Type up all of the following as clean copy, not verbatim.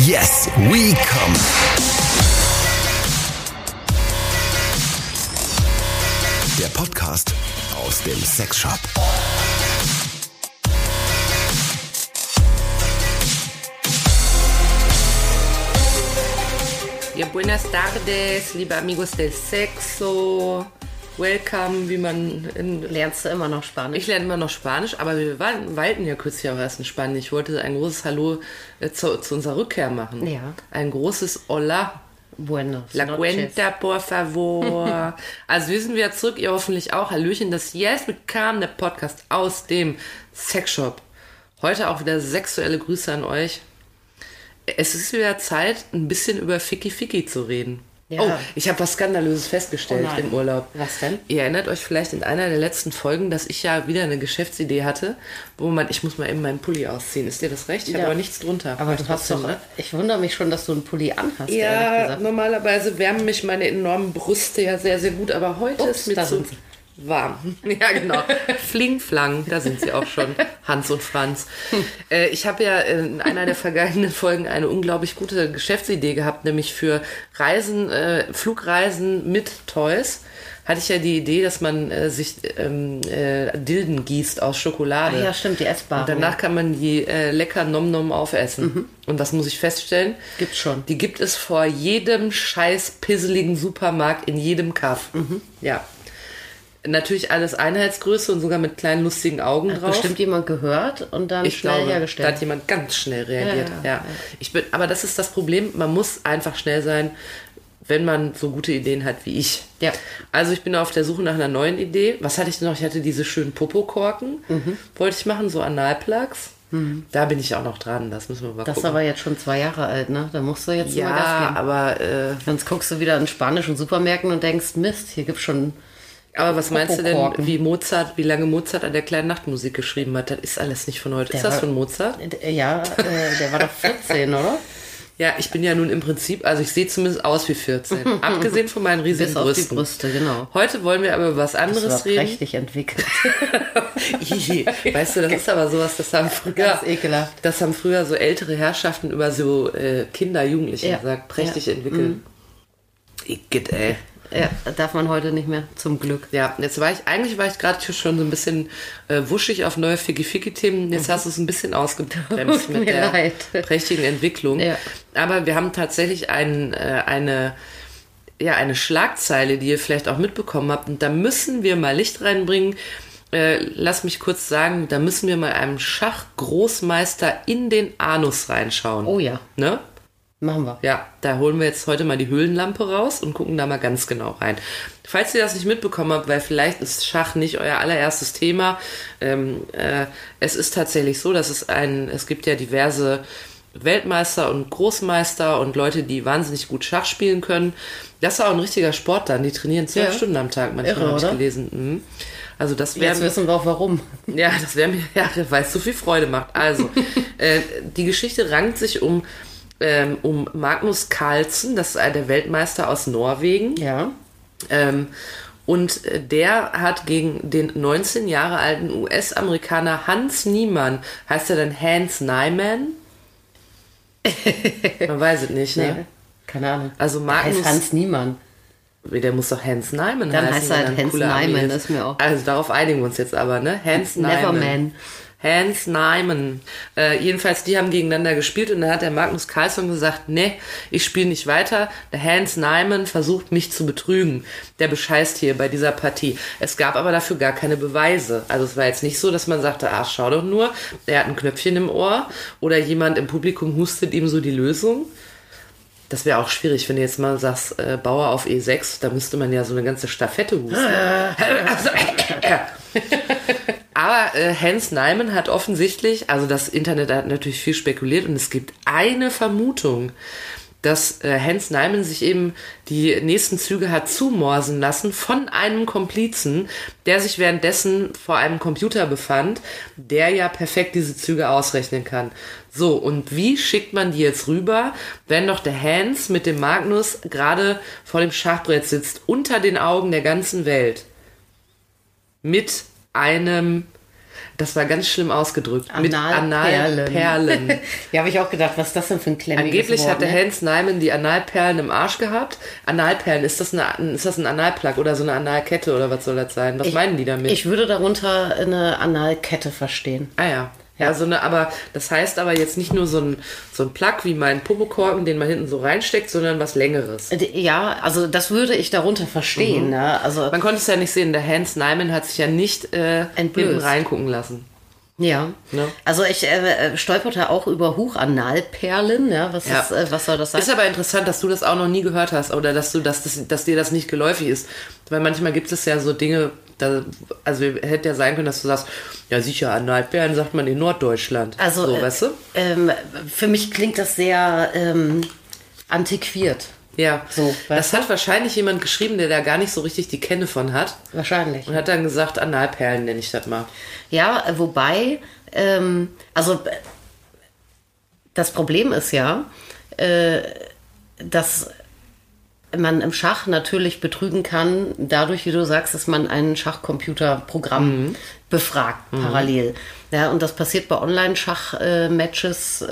Yes, we come. Der Podcast aus dem Sexshop. Ja, buenas tardes, liebe amigos del Sexo. Welcome, wie man... Lernst du immer noch Spanisch? Ich lerne immer noch Spanisch, aber wir walten ja kürzlich auch erst in Spanien. Ich wollte ein großes Hallo zu unserer Rückkehr machen. Ja. Ein großes Hola. Buenos noches. La cuenta, por favor. Also wir sind wieder zurück, ihr hoffentlich auch. Hallöchen, das Yes bekam der Podcast aus dem Sexshop. Heute auch wieder sexuelle Grüße an euch. Es ist wieder Zeit, ein bisschen über Ficky-Ficky zu reden. Ja. Oh, ich habe was Skandalöses festgestellt im Urlaub. Was denn? Ihr erinnert euch vielleicht in einer der letzten Folgen, dass ich ja wieder eine Geschäftsidee hatte, wo man, ich muss mal eben meinen Pulli ausziehen. Ist dir das recht? Ich habe aber nichts drunter. Aber du hast doch, ne? Ich wundere mich schon, dass du einen Pulli anhast. Ja, normalerweise wärmen mich meine enormen Brüste ja sehr, sehr gut, aber heute ist mir zu warm. Ja, genau. Flingflang, da sind sie auch schon. Hans und Franz. Ich habe ja in einer der vergangenen Folgen eine unglaublich gute Geschäftsidee gehabt, nämlich für Reisen, Flugreisen mit Toys. Hatte ich ja die Idee, dass man sich Dilden gießt aus Schokolade. Ach ja, stimmt, die essbaren. Und danach kann man die lecker Nom-Nom aufessen. Mhm. Und was muss ich feststellen? Gibt's schon. Die gibt es vor jedem scheiß pisseligen Supermarkt in jedem Kaff. Mhm. Ja. Natürlich alles Einheitsgröße und sogar mit kleinen lustigen Augen drauf. Hat bestimmt jemand gehört und dann schnell hergestellt. Da hat jemand ganz schnell reagiert. Ja. Aber das ist das Problem, man muss einfach schnell sein, wenn man so gute Ideen hat wie ich. Ja. Also ich bin auf der Suche nach einer neuen Idee. Was hatte ich denn noch? Ich hatte diese schönen Popo-Korken, wollte ich machen, so Analplugs. Da bin ich auch noch dran, das müssen wir mal gucken. Das ist aber jetzt schon 2 Jahre alt, ne? Da musst du jetzt immer Gas geben. Ja, aber... sonst guckst du wieder in spanischen Supermärkten und denkst, Mist, hier gibt's schon... Aber was meinst du denn, wie lange Mozart an der kleinen Nachtmusik geschrieben hat? Das ist alles nicht von heute. Ist das von Mozart? Ja, der war doch 14, oder? Ja, ich bin ja nun im Prinzip, also ich sehe zumindest aus wie 14. Abgesehen von meinen riesigen Brüsten. Bis auf die Brüste, genau. Heute wollen wir aber über was anderes reden. Das ist prächtig entwickelt. Weißt du, das ist aber sowas, das haben früher so ältere Herrschaften über so Kinder, Jugendliche gesagt. Prächtig entwickelt. Igitt, ey. Ja, darf man heute nicht mehr, zum Glück. Ja, jetzt war ich gerade schon so ein bisschen wuschig auf neue Ficky-Ficky-Themen. Jetzt hast du es ein bisschen ausgebremst mit der prächtigen Entwicklung. Ja. Aber wir haben tatsächlich eine Schlagzeile, die ihr vielleicht auch mitbekommen habt. Und da müssen wir mal Licht reinbringen. Lass mich kurz sagen, da müssen wir mal einem Schachgroßmeister in den Anus reinschauen. Oh ja. Ne? Machen wir. Ja, da holen wir jetzt heute mal die Höhlenlampe raus und gucken da mal ganz genau rein. Falls ihr das nicht mitbekommen habt, weil vielleicht ist Schach nicht euer allererstes Thema. Es ist tatsächlich so, dass es gibt ja diverse Weltmeister und Großmeister und Leute, die wahnsinnig gut Schach spielen können. Das ist auch ein richtiger Sport dann. Die trainieren 12 Stunden am Tag. Manchmal habe ich gelesen. Also das wäre... Jetzt wissen wir auch warum. Ja, das wäre mir... Ja, weil es so viel Freude macht. Also, die Geschichte rankt sich um Magnus Carlsen, das ist der Weltmeister aus Norwegen. Ja. Und der hat gegen den 19 Jahre alten US-Amerikaner Hans Niemann, heißt er dann Hans Niemann? Man weiß es nicht, ne? Nee, keine Ahnung. Also Magnus. Heißt Hans Niemann. Der muss doch Hans Niemann heißen. Dann heißt er halt Hans Niemann, das ist mir auch. Also darauf einigen wir uns jetzt aber, ne? Hans Niemann. Neverman. Hans Niemann. Jedenfalls, die haben gegeneinander gespielt und dann hat der Magnus Carlsen gesagt, ne, ich spiele nicht weiter. Der Hans Niemann versucht, mich zu betrügen. Der bescheißt hier bei dieser Partie. Es gab aber dafür gar keine Beweise. Also es war jetzt nicht so, dass man sagte, ach, schau doch nur, er hat ein Knöpfchen im Ohr oder jemand im Publikum hustet ihm so die Lösung. Das wäre auch schwierig, wenn du jetzt mal sagst, Bauer auf E6, da müsste man ja so eine ganze Staffette husten. Aber Hans Niemann hat offensichtlich, also das Internet hat natürlich viel spekuliert und es gibt eine Vermutung, dass Hans Niemann sich eben die nächsten Züge hat zumorsen lassen von einem Komplizen, der sich währenddessen vor einem Computer befand, der ja perfekt diese Züge ausrechnen kann. So, und wie schickt man die jetzt rüber, wenn doch der Hans mit dem Magnus gerade vor dem Schachbrett sitzt, unter den Augen der ganzen Welt? Mit einem Das war ganz schlimm ausgedrückt. Analperlen. Ja, habe ich auch gedacht, was ist das denn für ein klemmiges Angeblich Wort, hatte Hans Niemann die Analperlen im Arsch gehabt. Analperlen, ist das ein Analplug oder so eine Analkette oder was soll das sein? Was meinen die damit? Ich würde darunter eine Analkette verstehen. Ah ja. Ja, so eine, aber das heißt aber jetzt nicht nur so ein Plug wie mein Popokorken, den man hinten so reinsteckt, sondern was Längeres. Ja, also das würde ich darunter verstehen. Mhm. Ne? Also man konnte es ja nicht sehen, der Hans Niemann hat sich ja nicht hinten reingucken lassen. Ja, ne? Also ich stolperte auch über Huchanalperlen, ja, was soll das sein? Ist aber interessant, dass du das auch noch nie gehört hast oder dass dir das nicht geläufig ist, weil manchmal gibt es ja so Dinge, also hätte ja sein können, dass du sagst, ja sicher, Analperlen sagt man in Norddeutschland. Also so, weißt du? Für mich klingt das sehr antiquiert. Ja, so, das hat wahrscheinlich jemand geschrieben, der da gar nicht so richtig die Kenne von hat. Wahrscheinlich. Und hat dann gesagt, Analperlen nenne ich das mal. Ja, wobei, also das Problem ist ja, dass man im Schach natürlich betrügen kann, dadurch, wie du sagst, dass man ein Schachcomputerprogramm befragt, parallel. Ja, und das passiert bei Online-Schach-Matches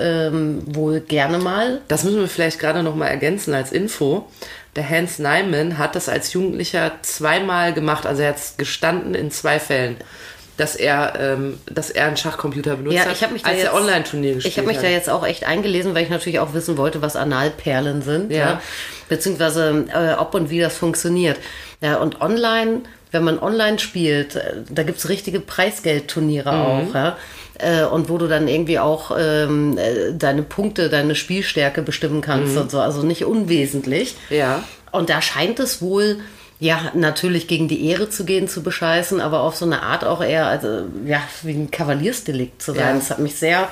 wohl gerne mal. Das müssen wir vielleicht gerade noch mal ergänzen als Info. Der Hans Niemann hat das als Jugendlicher zweimal gemacht, also er hat es gestanden in 2 Fällen, dass er einen Schachcomputer benutzt hat, als er Online-Turnier gespielt hat. Ich habe mich da jetzt auch echt eingelesen, weil ich natürlich auch wissen wollte, was Analperlen sind, ja. Beziehungsweise ob und wie das funktioniert. Ja, und online, wenn man online spielt, da gibt es richtige Preisgeldturniere auch. Ja? Und wo du dann irgendwie auch deine Punkte, deine Spielstärke bestimmen kannst und so. Also nicht unwesentlich. Ja. Und da scheint es wohl... Ja, natürlich gegen die Ehre zu gehen, zu bescheißen, aber auf so eine Art auch eher, also ja, wie ein Kavaliersdelikt zu sein. Ja. Das hat mich sehr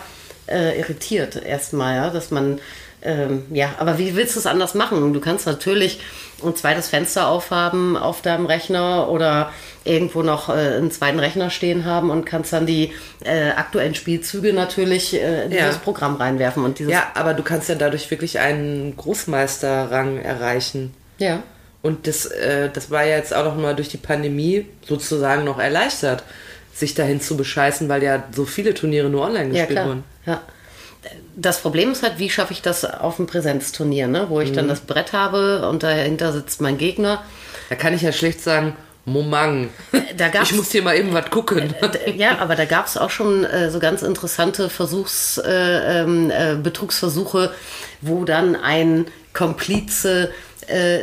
irritiert erstmal, ja, dass man, aber wie willst du es anders machen? Du kannst natürlich ein zweites Fenster aufhaben auf deinem Rechner oder irgendwo noch einen zweiten Rechner stehen haben und kannst dann die aktuellen Spielzüge natürlich in dieses Programm reinwerfen. Und dieses aber du kannst ja dadurch wirklich einen Großmeisterrang erreichen. Ja. Und das war ja jetzt auch noch mal durch die Pandemie sozusagen noch erleichtert, sich dahin zu bescheißen, weil ja so viele Turniere nur online gespielt wurden. Ja. Das Problem ist halt, wie schaffe ich das auf einem Präsenzturnier, ne? Wo ich dann das Brett habe und dahinter sitzt mein Gegner. Da kann ich ja schlecht sagen, Momang, ich muss hier mal eben was gucken. Ja, aber da gab es auch schon so ganz interessante Betrugsversuche, wo dann ein Komplize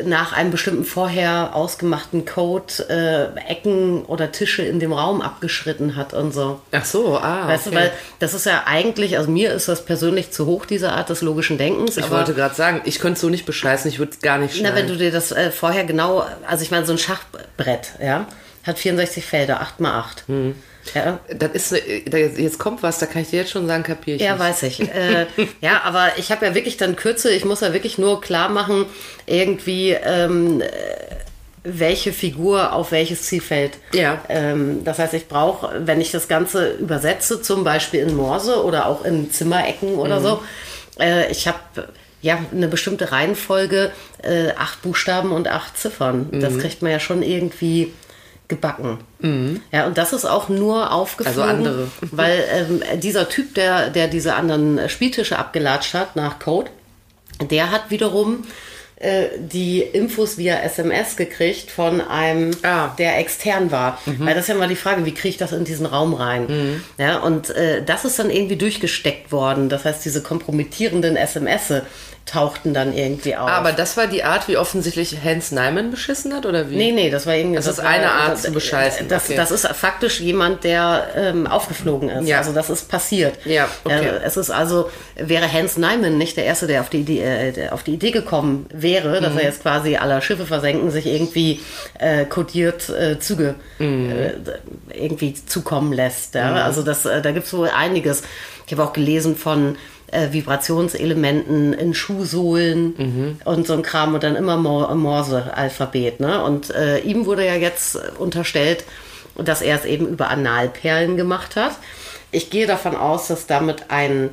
nach einem bestimmten vorher ausgemachten Code Ecken oder Tische in dem Raum abgeschritten hat und so. Ach so, weißt okay. du, weil das ist ja eigentlich, also mir ist das persönlich zu hoch, diese Art des logischen Denkens. Ich wollte gerade sagen, ich könnte es so nicht bescheißen, ich würde es gar nicht schneiden. Na, wenn du dir das vorher genau, also ich meine, so ein Schachbrett, ja, hat 64 Felder, 8x8. Hm. Ja. Das ist, jetzt kommt was, da kann ich dir jetzt schon sagen, kapiere ich nicht. Weiß ich. Ja, aber ich habe ja wirklich dann Kürze, ich muss ja wirklich nur klar machen, irgendwie welche Figur auf welches Zielfeld. Ja. Das heißt, ich brauche, wenn ich das Ganze übersetze, zum Beispiel in Morse oder auch in Zimmerecken oder so, ich habe eine bestimmte Reihenfolge, 8 Buchstaben und 8 Ziffern. Das kriegt man ja schon irgendwie... gebacken. Ja, und das ist auch nur aufgeflogen, also andere. Weil dieser Typ, der diese anderen Spieltische abgelatscht hat nach Code, der hat wiederum die Infos via SMS gekriegt von einem, der extern war. Weil das ist ja mal die Frage, wie kriege ich das in diesen Raum rein? Ja, und das ist dann irgendwie durchgesteckt worden. Das heißt, diese kompromittierenden SMS tauchten dann irgendwie auf. Aber das war die Art, wie offensichtlich Hans Niemann beschissen hat, oder wie? Nee, das war irgendwie... Das ist eine Art zu bescheißen. Das ist faktisch jemand, der aufgeflogen ist. Ja. Also das ist passiert. Ja, okay. Es ist also, wäre Hans Niemann nicht der Erste, der auf die Idee gekommen wäre, dass er jetzt quasi aller Schiffe versenken, sich irgendwie kodiert Züge irgendwie zukommen lässt. Ja? Also das, da gibt es wohl einiges. Ich habe auch gelesen von Vibrationselementen in Schuhsohlen und so ein Kram und dann immer Morse-Alphabet. Ne? Und ihm wurde ja jetzt unterstellt, dass er es eben über Analperlen gemacht hat. Ich gehe davon aus, dass damit ein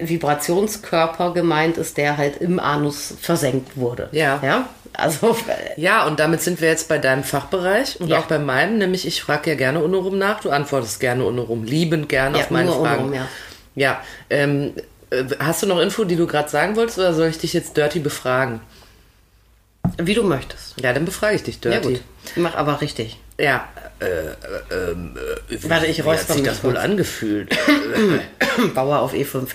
Vibrationskörper gemeint ist, der halt im Anus versenkt wurde. Ja. Also, ja, und damit sind wir jetzt bei deinem Fachbereich und ja, auch bei meinem, nämlich ich frage ja gerne unrum nach, du antwortest gerne unrum, liebend gerne, ja, auf meine Fragen. Unrum, ja, ja, hast du noch Info, die du gerade sagen wolltest, oder soll ich dich jetzt dirty befragen? Wie du möchtest. Ja, dann befrage ich dich dirty. Ja, gut. Mach aber richtig. Ja. Warte, ich räusper mich. Wie hat sich das wohl angefühlt? Bauer auf E5.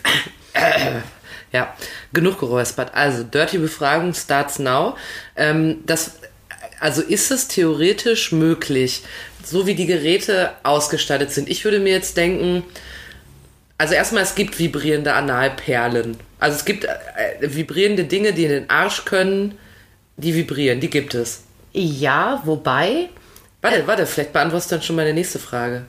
Ja, genug geräuspert. Also, dirty Befragung starts now. Also ist es theoretisch möglich, so wie die Geräte ausgestattet sind? Ich würde mir jetzt denken, also erstmal, es gibt vibrierende Analperlen. Also es gibt vibrierende Dinge, die in den Arsch können, die vibrieren, die gibt es. Ja, wobei... Warte, vielleicht beantwortest du dann schon meine nächste Frage.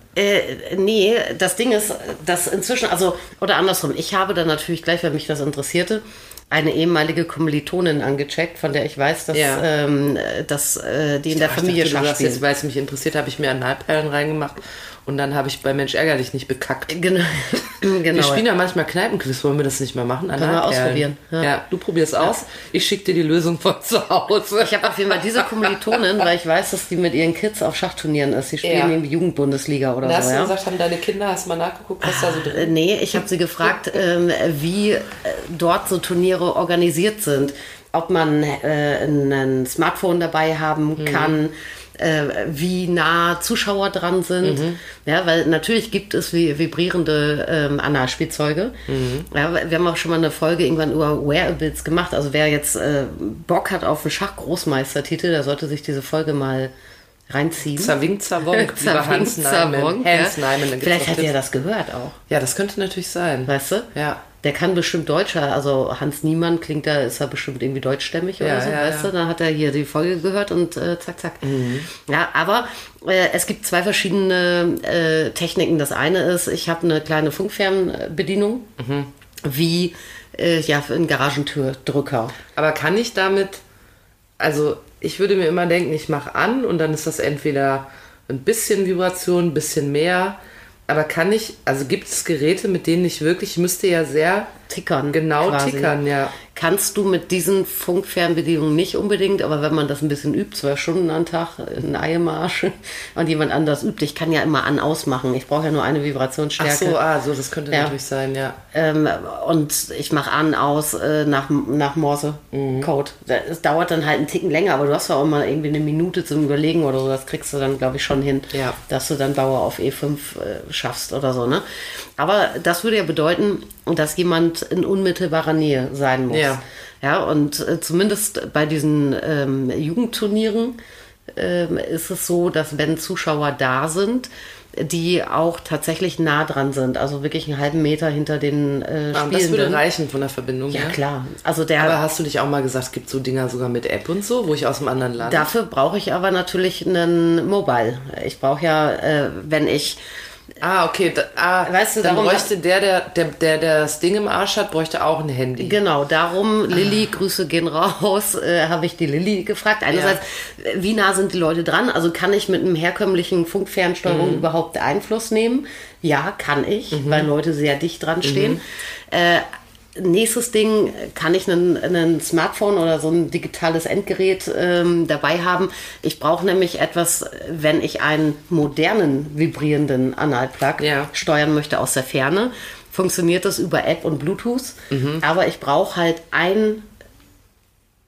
Nee, das Ding ist, dass inzwischen, also, oder andersrum, ich habe dann natürlich gleich, wenn mich das interessierte, eine ehemalige Kommilitonin angecheckt, von der ich weiß, dass, ja, die in der Familie Schach spielt. Jetzt, weil es mich interessiert, habe ich mir Analperlen reingemacht und dann habe ich bei Mensch ärger dich nicht bekackt. Genau. Wir spielen ja manchmal Kneipenquiz, wollen wir das nicht mal machen? Können wir ausprobieren. Ja, ja, du probierst aus, ich schicke dir die Lösung von zu Hause. Ich habe auf jeden Fall diese Kommilitonin, weil ich weiß, dass die mit ihren Kids auf Schachturnieren ist. Sie spielen in der Jugendbundesliga oder hast so. Hast du gesagt, haben deine Kinder, hast du mal nachgeguckt, was da so drin ist? Nee, ich habe sie gefragt, wie dort so Turniere organisiert sind. Ob man ein Smartphone dabei haben kann, wie nah Zuschauer dran sind. Mhm. Ja, weil natürlich gibt es vibrierende Analspielzeuge. Mhm. Ja, wir haben auch schon mal eine Folge irgendwann über Wearables gemacht. Also wer jetzt Bock hat auf einen Schachgroßmeistertitel, der sollte sich diese Folge mal reinziehen. Zawing, Zawong, über Hans Niemann. Vielleicht hat er das gehört auch. Ja, das könnte natürlich sein. Weißt du? Ja. Der kann bestimmt Deutscher, also Hans Niemann klingt da, ist er bestimmt irgendwie deutschstämmig oder so, weißt du? Dann hat er hier die Folge gehört und zack, zack. Mhm. Ja, aber es gibt zwei verschiedene Techniken. Das eine ist, ich habe eine kleine Funkfernbedienung, wie für einen Garagentürdrücker. Aber kann ich damit, also ich würde mir immer denken, ich mache an und dann ist das entweder ein bisschen Vibration, ein bisschen mehr. Aber kann ich, also gibt es Geräte, mit denen ich wirklich, ich müsste ja sehr tickern. Genau quasi. Tickern, ja. Kannst du mit diesen Funkfernbedienungen nicht unbedingt, aber wenn man das ein bisschen übt, 12 Stunden am Tag, ein Ei im Arsch und jemand anders übt, ich kann ja immer an ausmachen. Ich brauche ja nur eine Vibrationsstärke. Ach so, das könnte natürlich sein, ja. Und ich mache an, aus nach Morse-Code. Es dauert dann halt einen Ticken länger, aber du hast ja auch mal irgendwie eine Minute zum Überlegen oder so, das kriegst du dann, glaube ich, schon hin, dass du dann Bauer auf E5 schaffst oder so, ne? Aber das würde ja bedeuten, dass jemand in unmittelbarer Nähe sein muss. Ja, und zumindest bei diesen Jugendturnieren ist es so, dass wenn Zuschauer da sind, die auch tatsächlich nah dran sind, also wirklich einen halben Meter hinter den Spielenden. Das würde reichen von der Verbindung. Ja, klar. Also aber hast du nicht auch mal gesagt, es gibt so Dinger sogar mit App und so, wo ich aus dem anderen Land... Dafür brauche ich aber natürlich einen Mobile. Ich brauche ja, wenn ich... okay. Weißt du, dann bräuchte der das Ding im Arsch hat, bräuchte auch ein Handy. Genau, darum, Lilly, Grüße gehen raus, habe ich die Lilly gefragt. Einerseits, wie nah sind die Leute dran? Also kann ich mit einem herkömmlichen Funkfernsteuerung überhaupt Einfluss nehmen? Ja, kann ich, weil Leute sehr dicht dran stehen. Nächstes Ding, kann ich ein Smartphone oder so ein digitales Endgerät dabei haben? Ich brauche nämlich etwas, wenn ich einen modernen, vibrierenden Analplug steuern möchte aus der Ferne. Funktioniert das über App und Bluetooth. Aber ich brauche halt ein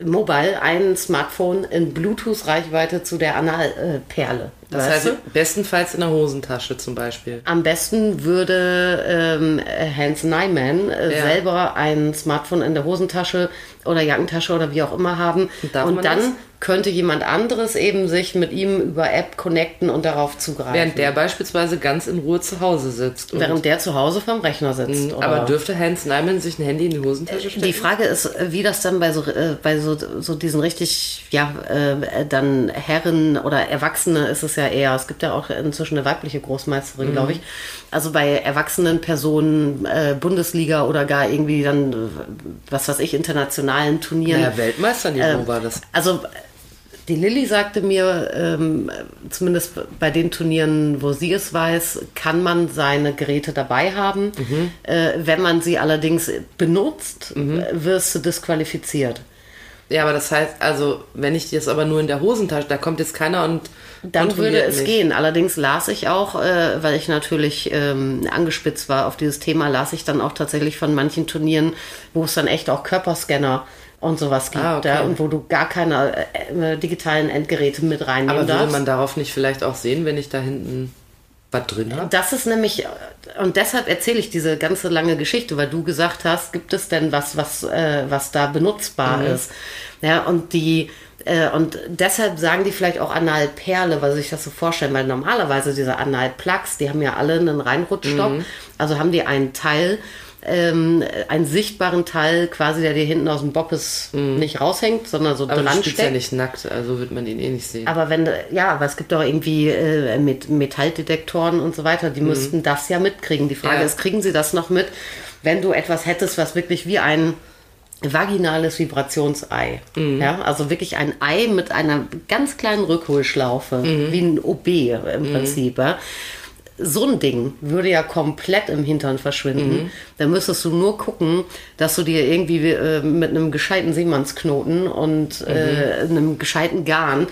Mobile, ein Smartphone in Bluetooth-Reichweite zu der Analperle. Das heißt, bestenfalls in der Hosentasche zum Beispiel. Am besten würde Hans Niemann selber ein Smartphone in der Hosentasche oder Jackentasche oder wie auch immer haben. Und dann könnte jemand anderes eben sich mit ihm über App connecten und darauf zugreifen. Während der beispielsweise ganz in Ruhe zu Hause sitzt. Während der zu Hause vorm Rechner sitzt. Aber dürfte Hans Niemann sich ein Handy in die Hosentasche stecken? Die Frage ist, wie das dann bei so diesen richtig, dann Herren oder Erwachsene ist es ja eher, es gibt ja auch inzwischen eine weibliche Großmeisterin, glaube ich. Also bei erwachsenen Personen, Bundesliga oder gar irgendwie dann, was weiß ich, internationalen Turnieren. Ja, Weltmeisterniveau war das. Also die Lilly sagte mir, zumindest bei den Turnieren, wo sie es weiß, kann man seine Geräte dabei haben. Wenn man sie allerdings benutzt, wirst du disqualifiziert. Ja, aber das heißt, also wenn ich das aber nur in der Hosentasche, da kommt jetzt keiner und dann würde es mich gehen. Allerdings las ich auch, weil ich natürlich angespitzt war auf dieses Thema, las ich dann auch tatsächlich von manchen Turnieren, wo es dann echt auch Körperscanner und sowas gibt, okay. Ja, und wo du gar keine digitalen Endgeräte mit reinnehmen darfst. Aber würde man darauf nicht vielleicht auch sehen, wenn ich da hinten was drin habe? Das ist nämlich, und deshalb erzähle ich diese ganze lange Geschichte, weil du gesagt hast, gibt es denn was da benutzbar ist? Ja, und deshalb sagen die vielleicht auch Analperle, weil sie sich das so vorstellen, weil normalerweise diese Analplugs, die haben ja alle einen Reinrutschstock, also haben die einen Teil, einen sichtbaren Teil quasi, der dir hinten aus dem Boppes nicht raushängt, sondern so dran steckt. Aber ja nicht nackt, also wird man ihn eh nicht sehen. Aber wenn, ja, aber es gibt auch irgendwie mit Metalldetektoren und so weiter, die müssten das ja mitkriegen. Die Frage ist, kriegen sie das noch mit, wenn du etwas hättest, was wirklich wie ein vaginales Vibrationsei, ja, also wirklich ein Ei mit einer ganz kleinen Rückholschlaufe, wie ein OB im Prinzip, ja. So ein Ding würde ja komplett im Hintern verschwinden. Da müsstest du nur gucken, dass du dir irgendwie mit einem gescheiten Seemannsknoten und einem gescheiten Garn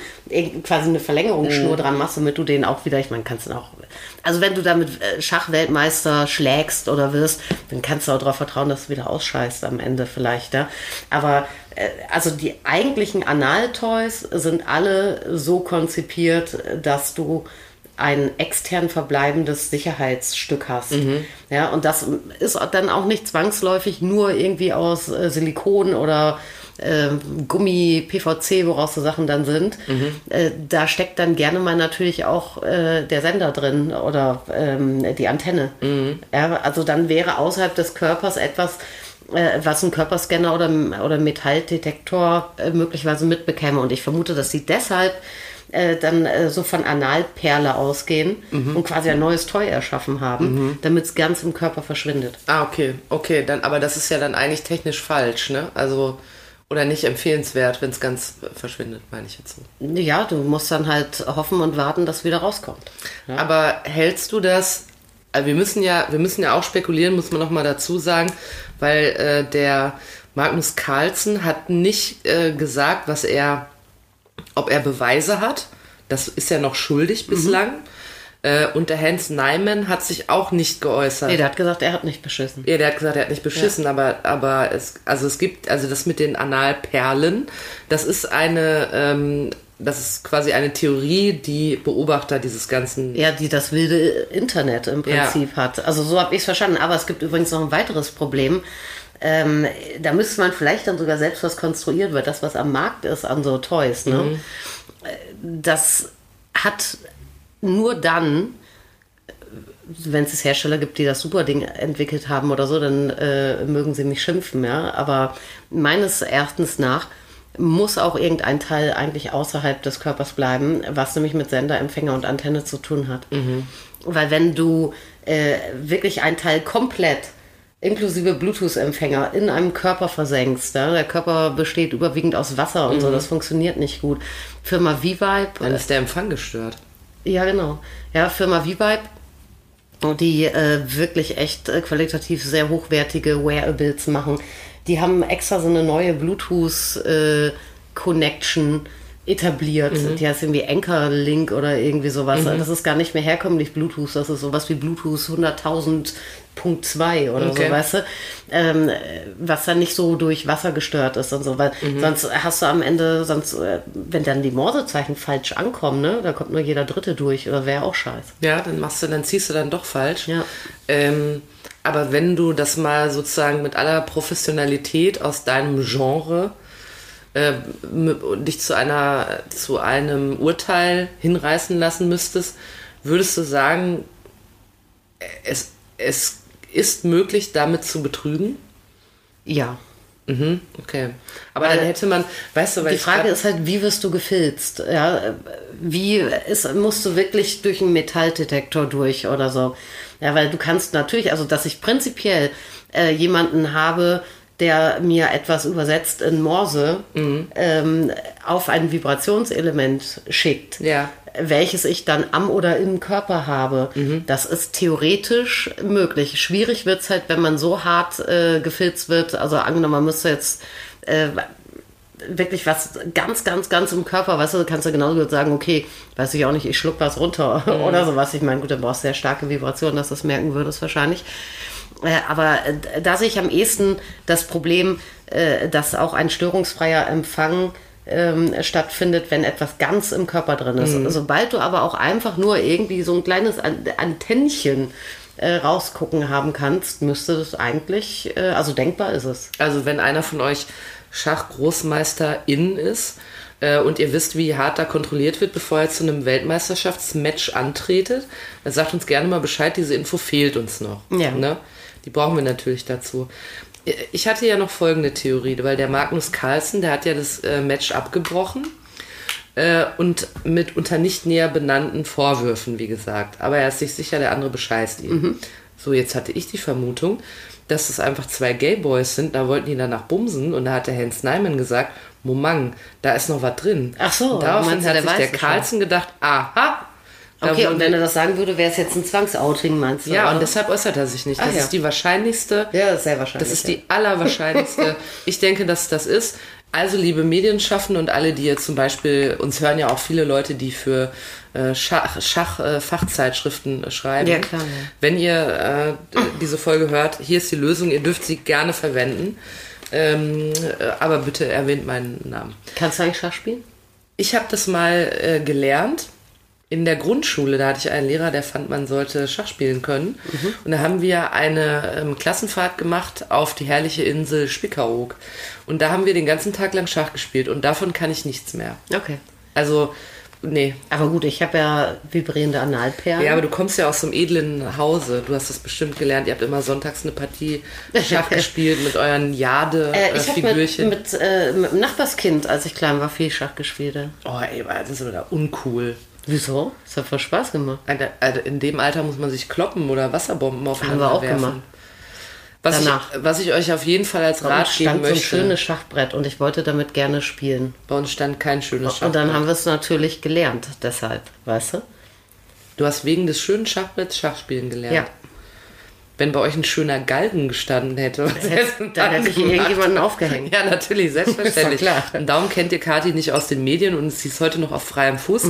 quasi eine Verlängerungsschnur dran machst, damit du den auch wieder, ich meine, kannst du auch, also wenn du damit Schachweltmeister schlägst oder wirst, dann kannst du auch darauf vertrauen, dass du wieder ausscheißt am Ende vielleicht, ja. Aber also die eigentlichen Anal-Toys sind alle so konzipiert, dass du ein extern verbleibendes Sicherheitsstück hast. Ja, und das ist dann auch nicht zwangsläufig nur irgendwie aus Silikon oder Gummi, PVC, woraus so Sachen dann sind. Da steckt dann gerne mal natürlich auch der Sender drin oder die Antenne. Ja, also dann wäre außerhalb des Körpers etwas, was ein Körperscanner oder Metalldetektor möglicherweise mitbekäme. Und ich vermute, dass sie deshalb dann so von Analperle ausgehen und quasi ein neues Toy erschaffen haben, damit es ganz im Körper verschwindet. Ah, okay. Okay, dann, aber das ist ja dann eigentlich technisch falsch, ne? Also, oder nicht empfehlenswert, wenn es ganz verschwindet, meine ich jetzt so. Ja, du musst dann halt hoffen und warten, dass wieder rauskommt. Ja? Aber hältst du das, also wir müssen ja auch spekulieren, muss man nochmal dazu sagen, weil der Magnus Carlsen hat nicht gesagt, ob er Beweise hat, das ist ja noch schuldig bislang. Und der Hans Niemann hat sich auch nicht geäußert. Nee, der hat gesagt, er hat nicht beschissen. Ja, der hat gesagt, er hat nicht beschissen, ja. aber es gibt das mit den Analperlen, das ist quasi eine Theorie, die Beobachter dieses ganzen... Ja, die das wilde Internet im Prinzip hat. Also so habe ich es verstanden. Aber es gibt übrigens noch ein weiteres Problem. Da müsste man vielleicht dann sogar selbst was konstruieren, weil das, was am Markt ist an so Toys, ne? Das hat nur dann, wenn es Hersteller gibt, die das super Ding entwickelt haben oder so, dann mögen sie mich schimpfen, ja. Aber meines Erachtens nach muss auch irgendein Teil eigentlich außerhalb des Körpers bleiben, was nämlich mit Sender, Empfänger und Antenne zu tun hat. Weil wenn du wirklich ein Teil komplett inklusive Bluetooth-Empfänger in einem Körper versenkst. Ja? Der Körper besteht überwiegend aus Wasser und so, das funktioniert nicht gut. Firma V-Vibe... Dann ist der Empfang gestört. Ja, genau. Ja, Firma V-Vibe, die wirklich echt qualitativ sehr hochwertige Wearables machen, die haben extra so eine neue Bluetooth-Connection etabliert. Die heißt irgendwie Anchor-Link oder irgendwie sowas. Das ist gar nicht mehr herkömmlich Bluetooth, das ist sowas wie Bluetooth 100.000.2 oder so, weißt du, was dann nicht so durch Wasser gestört ist und so, weil sonst hast du am Ende, wenn dann die Morsezeichen falsch ankommen, ne, da kommt nur jeder Dritte durch, oder wäre auch scheiße. Ja, dann ziehst du dann doch falsch. Ja. Aber wenn du das mal sozusagen mit aller Professionalität aus deinem Genre dich zu einem Urteil hinreißen lassen müsstest, würdest du sagen, es ist möglich, damit zu betrügen? Ja. Okay. Aber dann hätte man, weißt du, weil die Frage ist halt, wie wirst du gefilzt? Ja, musst du wirklich durch einen Metalldetektor durch oder so? Ja, weil du kannst natürlich, also dass ich prinzipiell jemanden habe, der mir etwas übersetzt in Morse auf ein Vibrationselement schickt, ja, welches ich dann am oder im Körper habe. Das ist theoretisch möglich. Schwierig wird es halt, wenn man so hart gefilzt wird. Also angenommen, man müsste jetzt wirklich was ganz im Körper, weißt du, kannst du genauso gut sagen, okay, weiß ich auch nicht, ich schluck was runter oder sowas. Ich meine, gut, du brauchst sehr starke Vibrationen, dass du das merken würdest wahrscheinlich. Aber da sehe ich am ehesten das Problem, dass auch ein störungsfreier Empfang stattfindet, wenn etwas ganz im Körper drin ist. Mhm. Sobald du aber auch einfach nur irgendwie so ein kleines Antennchen rausgucken haben kannst, müsste das eigentlich, also denkbar ist es. Also wenn einer von euch Schachgroßmeisterin ist und ihr wisst, wie hart da kontrolliert wird, bevor ihr zu einem Weltmeisterschaftsmatch antretet, dann sagt uns gerne mal Bescheid, diese Info fehlt uns noch. Ja. Ne? Die brauchen wir natürlich dazu. Ich hatte ja noch folgende Theorie, weil der Magnus Carlsen, der hat ja das Match abgebrochen und mit unter nicht näher benannten Vorwürfen, wie gesagt. Aber er ist sich sicher, der andere bescheißt ihn. Mhm. So, jetzt hatte ich die Vermutung, dass es einfach zwei Gayboys sind, da wollten die danach bumsen und da hat der Hans Niemann gesagt, Momang, da ist noch was drin. Ach so. Und daraufhin hat sich der Carlsen gedacht, aha. Okay, und wenn er das sagen würde, wäre es jetzt ein Zwangsouting, meinst du? Ja, oder? Und deshalb äußert er sich nicht. Das ist die wahrscheinlichste. Ja, das ist sehr wahrscheinlich. Das ist die allerwahrscheinlichste. Ich denke, dass das ist. Also, liebe Medienschaffende und alle, die jetzt zum Beispiel, uns hören ja auch viele Leute, die für Schachfachzeitschriften schreiben. Ja, klar. Ja. Wenn ihr diese Folge hört, hier ist die Lösung, ihr dürft sie gerne verwenden. Aber bitte erwähnt meinen Namen. Kannst du eigentlich Schach spielen? Ich habe das mal gelernt. In der Grundschule, da hatte ich einen Lehrer, der fand, man sollte Schach spielen können. Mhm. Und da haben wir eine Klassenfahrt gemacht auf die herrliche Insel Spickerhoog. Und da haben wir den ganzen Tag lang Schach gespielt. Und davon kann ich nichts mehr. Okay. Also, nee. Aber gut, ich habe ja vibrierende Analperlen. Ja, aber du kommst ja aus so einem edlen Hause. Du hast das bestimmt gelernt. Ihr habt immer sonntags eine Partie Schach gespielt mit euren Jade-Figürchen. Ich habe mit dem Nachbarskind, als ich klein war, viel Schach gespielt. Oh, ey, das ist wieder uncool. Wieso? Das hat voll Spaß gemacht. Also in dem Alter muss man sich kloppen oder Wasserbomben aufeinander werfen. Haben wir auch gemacht. Was ich euch auf jeden Fall als Rat geben möchte. Bei uns stand so ein schönes Schachbrett und ich wollte damit gerne spielen. Bei uns stand kein schönes Schachbrett. Und dann haben wir es natürlich gelernt, deshalb, weißt du? Du hast wegen des schönen Schachbretts Schachspielen gelernt. Ja. Wenn bei euch ein schöner Galgen gestanden hätte. Dann hätte ich irgendjemanden aufgehängt. Ja, natürlich, selbstverständlich. Klar. Und darum kennt ihr Kathi nicht aus den Medien und sie ist heute noch auf freiem Fuß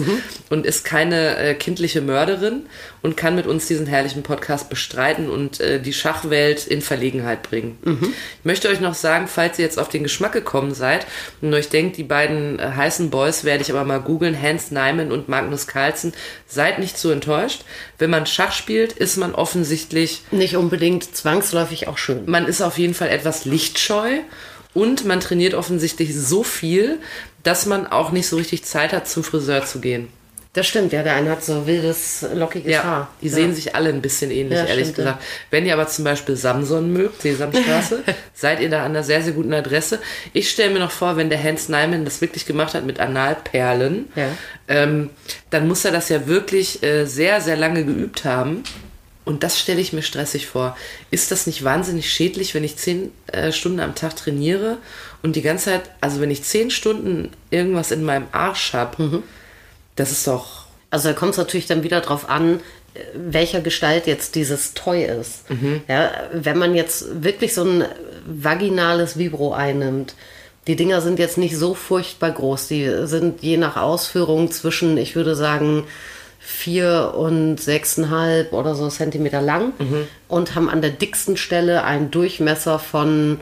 und ist keine kindliche Mörderin und kann mit uns diesen herrlichen Podcast bestreiten und die Schachwelt in Verlegenheit bringen. Mhm. Ich möchte euch noch sagen, falls ihr jetzt auf den Geschmack gekommen seid und euch denkt, die beiden heißen Boys werde ich aber mal googeln, Hans Niemann und Magnus Carlsen, seid nicht zu enttäuscht. Wenn man Schach spielt, ist man offensichtlich nicht unbedingt zwangsläufig auch schön. Man ist auf jeden Fall etwas lichtscheu und man trainiert offensichtlich so viel, dass man auch nicht so richtig Zeit hat, zum Friseur zu gehen. Das stimmt, ja, der eine hat so wildes, lockiges Haar. Die sehen sich alle ein bisschen ähnlich, ehrlich gesagt. Wenn ihr aber zum Beispiel Samson mögt, Sesamstraße, seid ihr da an einer sehr, sehr guten Adresse. Ich stelle mir noch vor, wenn der Hans Niemann das wirklich gemacht hat mit Analperlen, dann muss er das ja wirklich sehr, sehr lange geübt haben. Und das stelle ich mir stressig vor. Ist das nicht wahnsinnig schädlich, wenn ich 10 Stunden am Tag trainiere und die ganze Zeit, also wenn ich 10 Stunden irgendwas in meinem Arsch habe, das ist doch... Also da kommt es natürlich dann wieder drauf an, welcher Gestalt jetzt dieses Toy ist. Mhm. Ja, wenn man jetzt wirklich so ein vaginales Vibro einnimmt, die Dinger sind jetzt nicht so furchtbar groß. Die sind je nach Ausführung zwischen, ich würde sagen... 4 und 6,5 oder so Zentimeter lang und haben an der dicksten Stelle einen Durchmesser von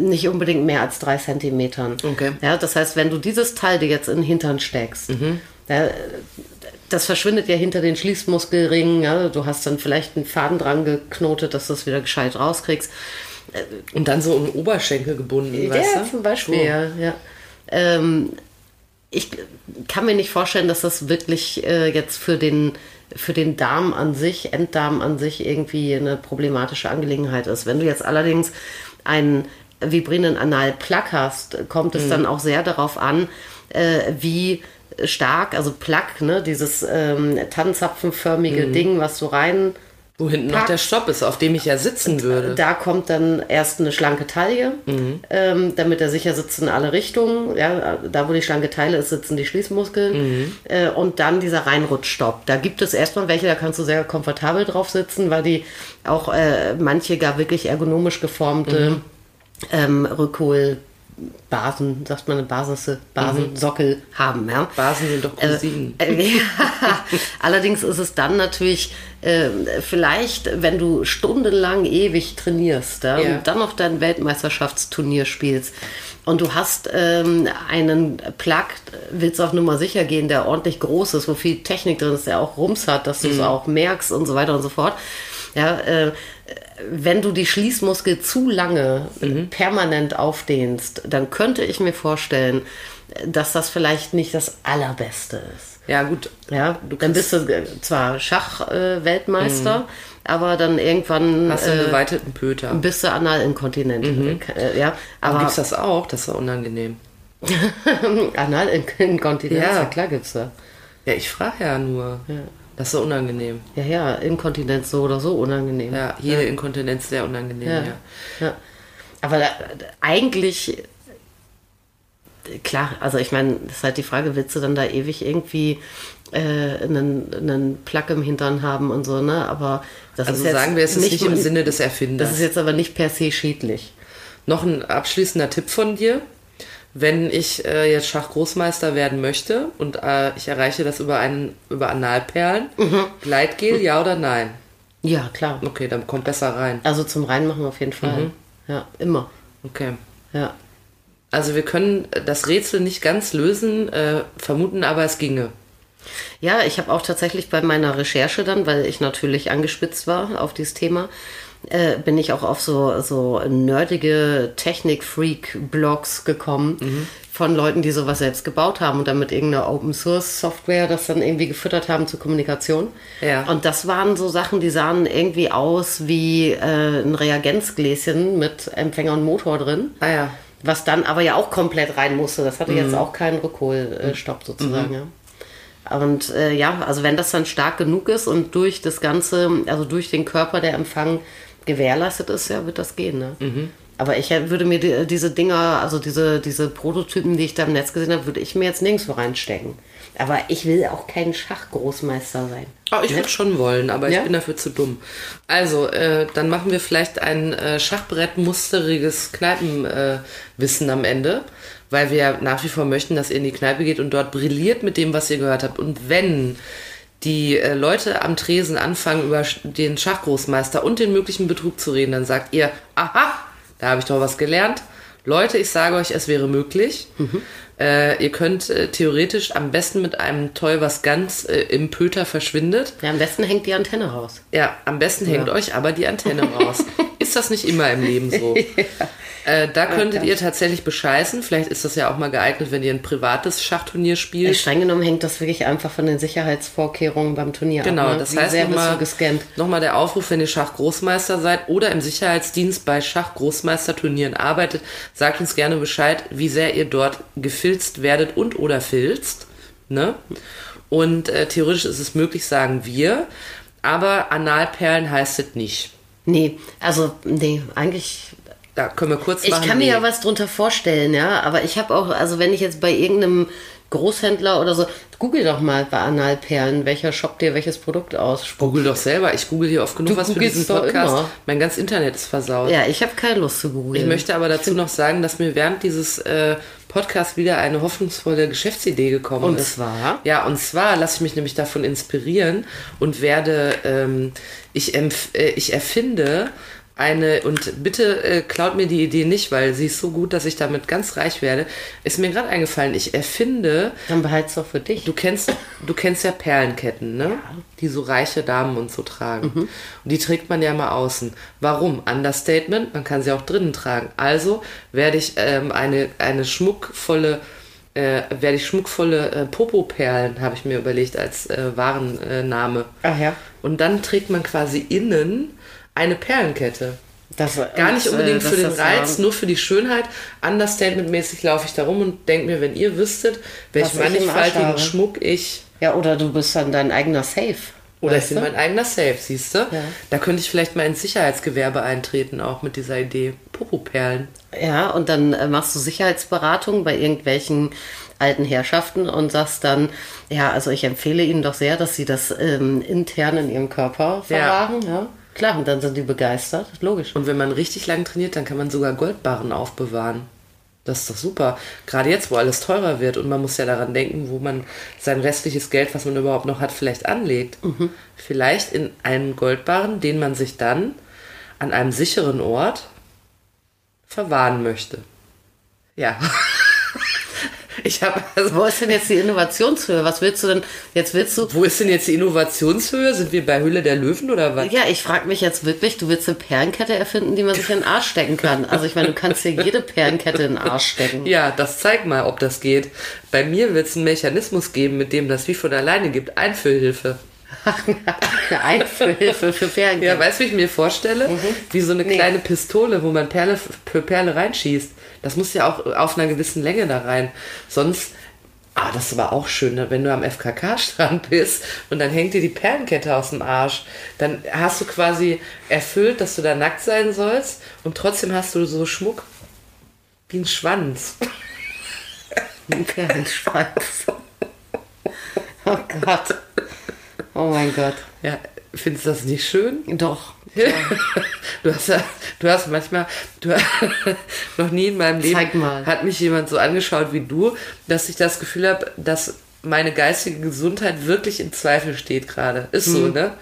nicht unbedingt mehr als 3 Zentimetern. Okay. Ja, das heißt, wenn du dieses Teil dir jetzt in den Hintern steckst, das verschwindet ja hinter den Schließmuskelringen, ja, du hast dann vielleicht einen Faden dran geknotet, dass du es wieder gescheit rauskriegst. Und dann so um den Oberschenkel gebunden, weißt du? Ja, zum Beispiel, ja. Ich kann mir nicht vorstellen, dass das wirklich jetzt für den Darm an sich, Enddarm an sich, irgendwie eine problematische Angelegenheit ist. Wenn du jetzt allerdings einen vibrierenden Analplug hast, kommt es dann auch sehr darauf an, wie stark, also Plug, ne, dieses tannenzapfenförmige Ding, was du rein... Wo hinten noch der Stopp ist, auf dem ich ja sitzen würde. Da kommt dann erst eine schlanke Taille, damit er sicher sitzt in alle Richtungen. Ja, da, wo die schlanke Taille ist, sitzen die Schließmuskeln. Und dann dieser Reinrutschstopp. Da gibt es erstmal welche, da kannst du sehr komfortabel drauf sitzen, weil die auch manche gar wirklich ergonomisch geformte Rückhol Basen, sagt man, Basensockel haben. Ja? Basen sind doch Cousinen. Allerdings ist es dann natürlich vielleicht, wenn du stundenlang ewig trainierst und dann noch dein Weltmeisterschaftsturnier spielst und du hast einen Plug, willst auf Nummer sicher gehen, der ordentlich groß ist, wo viel Technik drin ist, der auch Rums hat, dass du es auch merkst und so weiter und so fort. Ja, wenn du die Schließmuskel zu lange permanent aufdehnst, dann könnte ich mir vorstellen, dass das vielleicht nicht das Allerbeste ist. Ja, gut. Ja, dann bist du zwar Schach-Weltmeister, aber dann irgendwann hast du einen geweiteten Pöter. Bist du analinkontinent. Aber gibt es das auch? Das ist ja unangenehm. Analinkontinenz? Ja, klar gibt's da. Ja, ich frage ja nur. Ja. Das ist so unangenehm. Ja, Inkontinenz so oder so unangenehm. Ja, jede Inkontinenz sehr unangenehm, ja. Aber eigentlich, klar, also ich meine, das ist halt die Frage, willst du dann da ewig irgendwie einen Plug im Hintern haben und so, ne? Aber das also ist jetzt sagen wir, es ist nicht im Sinne des Erfinders. Das ist jetzt aber nicht per se schädlich. Noch ein abschließender Tipp von dir. Wenn ich jetzt Schachgroßmeister werden möchte und ich erreiche das über Analperlen, Gleitgel, ja oder nein? Ja, klar. Okay, dann kommt besser rein. Also zum Reinmachen auf jeden Fall. Ja, immer. Okay. Ja. Also wir können das Rätsel nicht ganz lösen, vermuten aber es ginge. Ja, ich habe auch tatsächlich bei meiner Recherche dann, weil ich natürlich angespitzt war auf dieses Thema, bin ich auch auf so nerdige Technik-Freak-Blogs gekommen von Leuten, die sowas selbst gebaut haben und dann mit irgendeiner Open-Source-Software das dann irgendwie gefüttert haben zur Kommunikation. Ja. Und das waren so Sachen, die sahen irgendwie aus wie ein Reagenzgläschen mit Empfänger und Motor drin, was dann aber ja auch komplett rein musste. Das hatte jetzt auch keinen Rückholstopp sozusagen, ja. Und also wenn das dann stark genug ist und durch das Ganze, also durch den Körper der Empfang gewährleistet ist, ja, wird das gehen, ne? Aber ich würde mir diese Dinger, also diese Prototypen, die ich da im Netz gesehen habe, würde ich mir jetzt nirgendwo reinstecken. Aber ich will auch kein Schachgroßmeister sein. Oh, ich würde schon wollen, aber ich bin dafür zu dumm. Also, dann machen wir vielleicht ein Schachbrett-musteriges Kneipenwissen am Ende. Weil wir nach wie vor möchten, dass ihr in die Kneipe geht und dort brilliert mit dem, was ihr gehört habt. Und wenn die Leute am Tresen anfangen, über den Schachgroßmeister und den möglichen Betrug zu reden, dann sagt ihr, aha, da habe ich doch was gelernt. Leute, ich sage euch, es wäre möglich. Ihr könnt theoretisch am besten mit einem Toy, was ganz im Pöter verschwindet. Ja, am besten hängt die Antenne raus. Ja, am besten hängt euch aber die Antenne raus. Ist das nicht immer im Leben so? Da könntet ihr tatsächlich bescheißen. Vielleicht ist das ja auch mal geeignet, wenn ihr ein privates Schachturnier spielt. Streng genommen hängt das wirklich einfach von den Sicherheitsvorkehrungen beim Turnier ab. Genau, das heißt nochmal der Aufruf, wenn ihr Schachgroßmeister seid oder im Sicherheitsdienst bei Schachgroßmeisterturnieren arbeitet, sagt uns gerne Bescheid, wie sehr ihr dort gefilzt werdet und oder filzt. Ne? Und theoretisch ist es möglich, sagen wir. Aber Analperlen heißt es nicht. Nee, also nee, eigentlich... Da können wir kurz machen. Ich kann mir ja was drunter vorstellen, ja, aber ich habe auch, also wenn ich jetzt bei irgendeinem Großhändler oder so, google doch mal bei Analperlen, welcher Shop dir welches Produkt ausspuckt. Google doch selber, ich google hier oft genug was für diesen Podcast. Immer. Mein ganzes Internet ist versaut. Ja, ich habe keine Lust zu googeln. Ich möchte aber dazu noch sagen, dass mir während dieses Podcasts wieder eine hoffnungsvolle Geschäftsidee gekommen ist. Und zwar? Ja, und zwar lasse ich mich nämlich davon inspirieren und werde, ich erfinde... und bitte klaut mir die Idee nicht, weil sie ist so gut, dass ich damit ganz reich werde. Ist mir gerade eingefallen, ich erfinde... Dann behalt's doch für dich. Du kennst ja Perlenketten, ne? Ja. Die so reiche Damen und so tragen. Und die trägt man ja mal außen. Warum? Understatement, man kann sie auch drinnen tragen. Also werde ich schmuckvolle Popo-Perlen, habe ich mir überlegt, als Warenname. Ach ja. Und dann trägt man quasi innen eine Perlenkette. Gar nicht unbedingt für den Reiz, nur für die Schönheit. Understatement-mäßig laufe ich da rum und denke mir, wenn ihr wüsstet, welch mannigfaltigen Schmuck ich... Ja, oder du bist dann dein eigener Safe. Oder ich bin mein eigener Safe, siehst du? Ja. Da könnte ich vielleicht mal ins Sicherheitsgewerbe eintreten, auch mit dieser Idee. Popo-Perlen. Ja, und dann machst du Sicherheitsberatung bei irgendwelchen alten Herrschaften und sagst dann, ja, also ich empfehle ihnen doch sehr, dass sie das intern in ihrem Körper verwahren, ja. Klar, und dann sind die begeistert, logisch. Und wenn man richtig lang trainiert, dann kann man sogar Goldbarren aufbewahren. Das ist doch super. Gerade jetzt, wo alles teurer wird und man muss ja daran denken, wo man sein restliches Geld, was man überhaupt noch hat, vielleicht anlegt. Mhm. Vielleicht in einen Goldbarren, den man sich dann an einem sicheren Ort verwahren möchte. Ja. Wo ist denn jetzt die Innovationshöhe? Was willst du denn? Jetzt willst du. Wo ist denn jetzt die Innovationshöhe? Sind wir bei Höhle der Löwen oder was? Ja, ich frage mich jetzt wirklich, du willst eine Perlenkette erfinden, die man sich in den Arsch stecken kann. Also ich meine, du kannst dir jede Perlenkette in den Arsch stecken. Ja, das zeig mal, ob das geht. Bei mir wird es einen Mechanismus geben, mit dem das wie von alleine gibt. Einfüllhilfe. Eine Einfüllhilfe für Perlen. Ja, weißt du, wie ich mir vorstelle? Mhm. Wie so eine kleine Pistole, wo man Perle für Perle reinschießt. Das muss ja auch auf einer gewissen Länge da rein. Sonst, das ist aber auch schön, wenn du am FKK-Strand bist und dann hängt dir die Perlenkette aus dem Arsch. Dann hast du quasi erfüllt, dass du da nackt sein sollst und trotzdem hast du so Schmuck wie ein Schwanz. Ein Perlenschwanz. Oh Gott. Oh mein Gott. Ja, findest du das nicht schön? Doch. Ja. Noch nie in meinem Leben hat mich jemand so angeschaut wie du, dass ich das Gefühl habe, dass meine geistige Gesundheit wirklich in Zweifel steht gerade. Ist so, ne?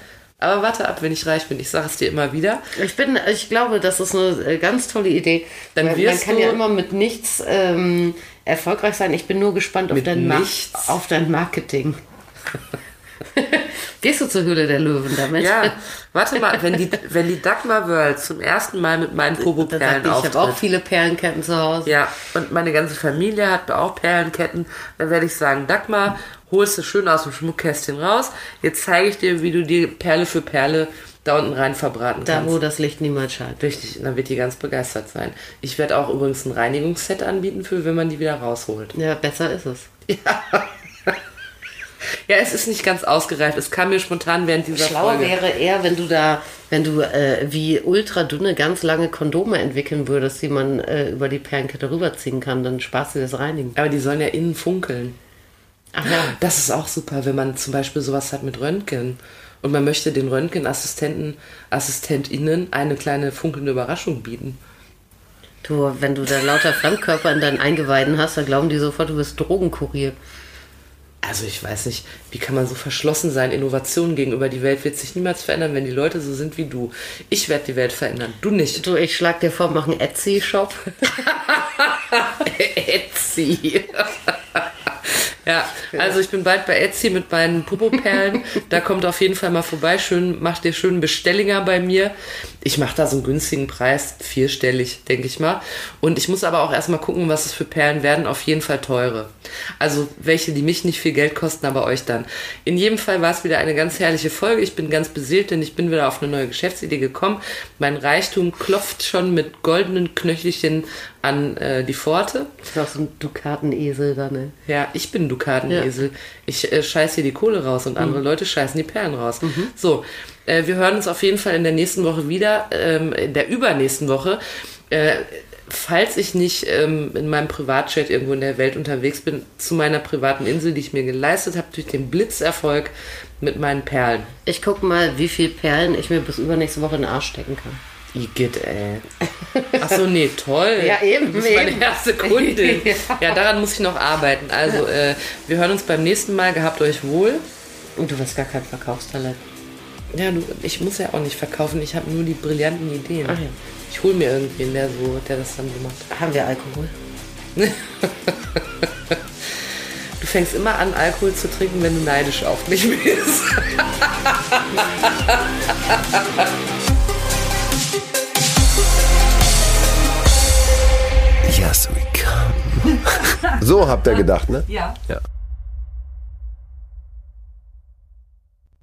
Aber warte ab, wenn ich reich bin. Ich sage es dir immer wieder. Ich glaube, das ist eine ganz tolle Idee. Man kann ja immer mit nichts erfolgreich sein. Ich bin nur gespannt auf dein Marketing. Gehst du zur Höhle der Löwen damit? Ja, warte mal, wenn die Dagmar World zum ersten Mal mit meinen Popo-Perlen auftritt. Ich habe auch viele Perlenketten zu Hause. Ja, und meine ganze Familie hat auch Perlenketten. Dann werde ich sagen, Dagmar, holst du schön aus dem Schmuckkästchen raus. Jetzt zeige ich dir, wie du die Perle für Perle da unten rein verbraten kannst. Da, wo das Licht niemals scheint. Richtig, dann wird die ganz begeistert sein. Ich werde auch übrigens ein Reinigungsset anbieten, für wenn man die wieder rausholt. Ja, besser ist es. Ja. Ja, es ist nicht ganz ausgereift. Es kam mir spontan während dieser Folge. Schlauer wäre eher, wenn du wie ultra dünne, ganz lange Kondome entwickeln würdest, die man über die Perlenkette rüberziehen kann, dann sparst du dir das Reinigen. Aber die sollen ja innen funkeln. Ach ja. Das ist auch super, wenn man zum Beispiel sowas hat mit Röntgen und man möchte den AssistentInnen eine kleine funkelnde Überraschung bieten. Du, wenn du da lauter Fremdkörper in deinen Eingeweiden hast, dann glauben die sofort, du bist Drogenkurier. Also ich weiß nicht, wie kann man so verschlossen sein? Innovationen gegenüber, die Welt wird sich niemals verändern, wenn die Leute so sind wie du. Ich werde die Welt verändern, du nicht. Du, ich schlag dir vor, mach einen Etsy-Shop. Etsy. Ja, also ich bin bald bei Etsy mit meinen Popo-Perlen. Da kommt auf jeden Fall mal vorbei. Mach dir schönen Bestellinger bei mir. Ich mache da so einen günstigen Preis, vierstellig, denke ich mal. Und ich muss aber auch erstmal gucken, was es für Perlen werden. Auf jeden Fall teure. Also welche, die mich nicht viel Geld kosten, aber euch dann. In jedem Fall war es wieder eine ganz herrliche Folge. Ich bin ganz beseelt, denn ich bin wieder auf eine neue Geschäftsidee gekommen. Mein Reichtum klopft schon mit goldenen Knöchelchen an die Pforte. Das ist auch so ein Dukatenesel da, ne? Ja, ich bin Dukatenesel. Ja. Ich scheiße hier die Kohle raus und andere Leute scheißen die Perlen raus. Mhm. So, wir hören uns auf jeden Fall in der nächsten Woche wieder, in der übernächsten Woche. Falls ich nicht in meinem Privatjet irgendwo in der Welt unterwegs bin, zu meiner privaten Insel, die ich mir geleistet habe, durch den Blitzerfolg mit meinen Perlen. Ich guck mal, wie viel Perlen ich mir bis übernächste Woche in den Arsch stecken kann. Igitt, ey. Achso, nee, toll. Ja, eben. Das ist meine erste Kundin. Ja, daran muss ich noch arbeiten. Also, wir hören uns beim nächsten Mal. Gehabt euch wohl. Und du hast gar kein Verkaufstalent. Ja, ich muss ja auch nicht verkaufen. Ich habe nur die brillanten Ideen. Ach ja. Ich hole mir irgendwen, der das dann so macht. Haben wir Alkohol? Du fängst immer an, Alkohol zu trinken, wenn du neidisch auf mich bist. Yes, we come. So habt ihr gedacht, ne? Ja.